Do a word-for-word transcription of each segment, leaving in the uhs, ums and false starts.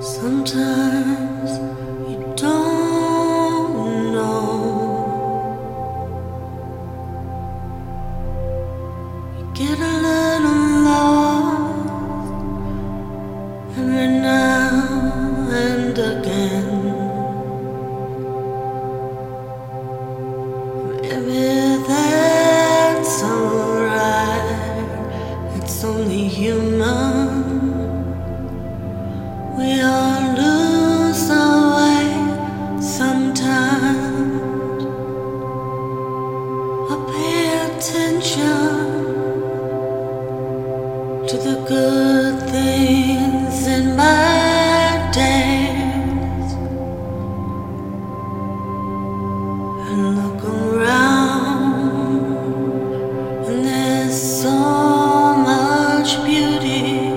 Sometimes you don't know. You get a little lost every now and again. Maybe that's alright. It's only human. We all lose our way sometimes. I pay attention to the good things in my days and look around, and there's so much beauty.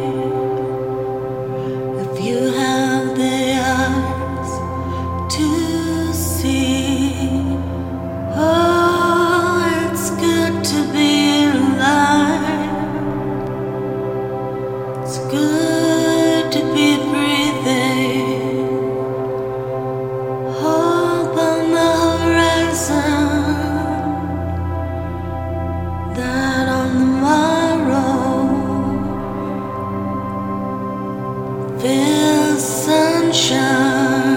It's good to be breathing, hope on the horizon, that on the morrow, there's sunshine.